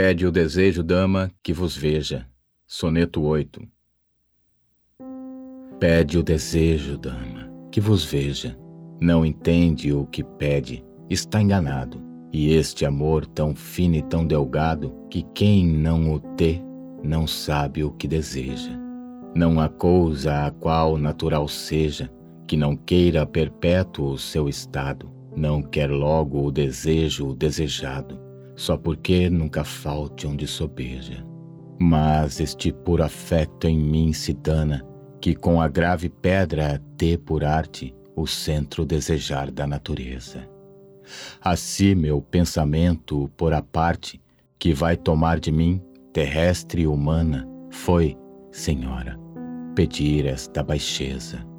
pede o desejo, dama, que vos veja. Soneto 8. Pede o desejo, dama, que vos veja. Não entende o que pede, está enganado. E este amor tão fino e tão delgado, que quem não o tê, não sabe o que deseja. Não há coisa a qual natural seja, que não queira perpétuo o seu estado. Não quer logo o desejo desejado, só porque nunca falte onde sobeja. Mas este puro afeto em mim se dana, que com a grave pedra tê por arte o centro desejar da natureza. Assim meu pensamento, por a parte, que vai tomar de mim, terrestre e humana, foi, Senhora, pedir esta baixeza.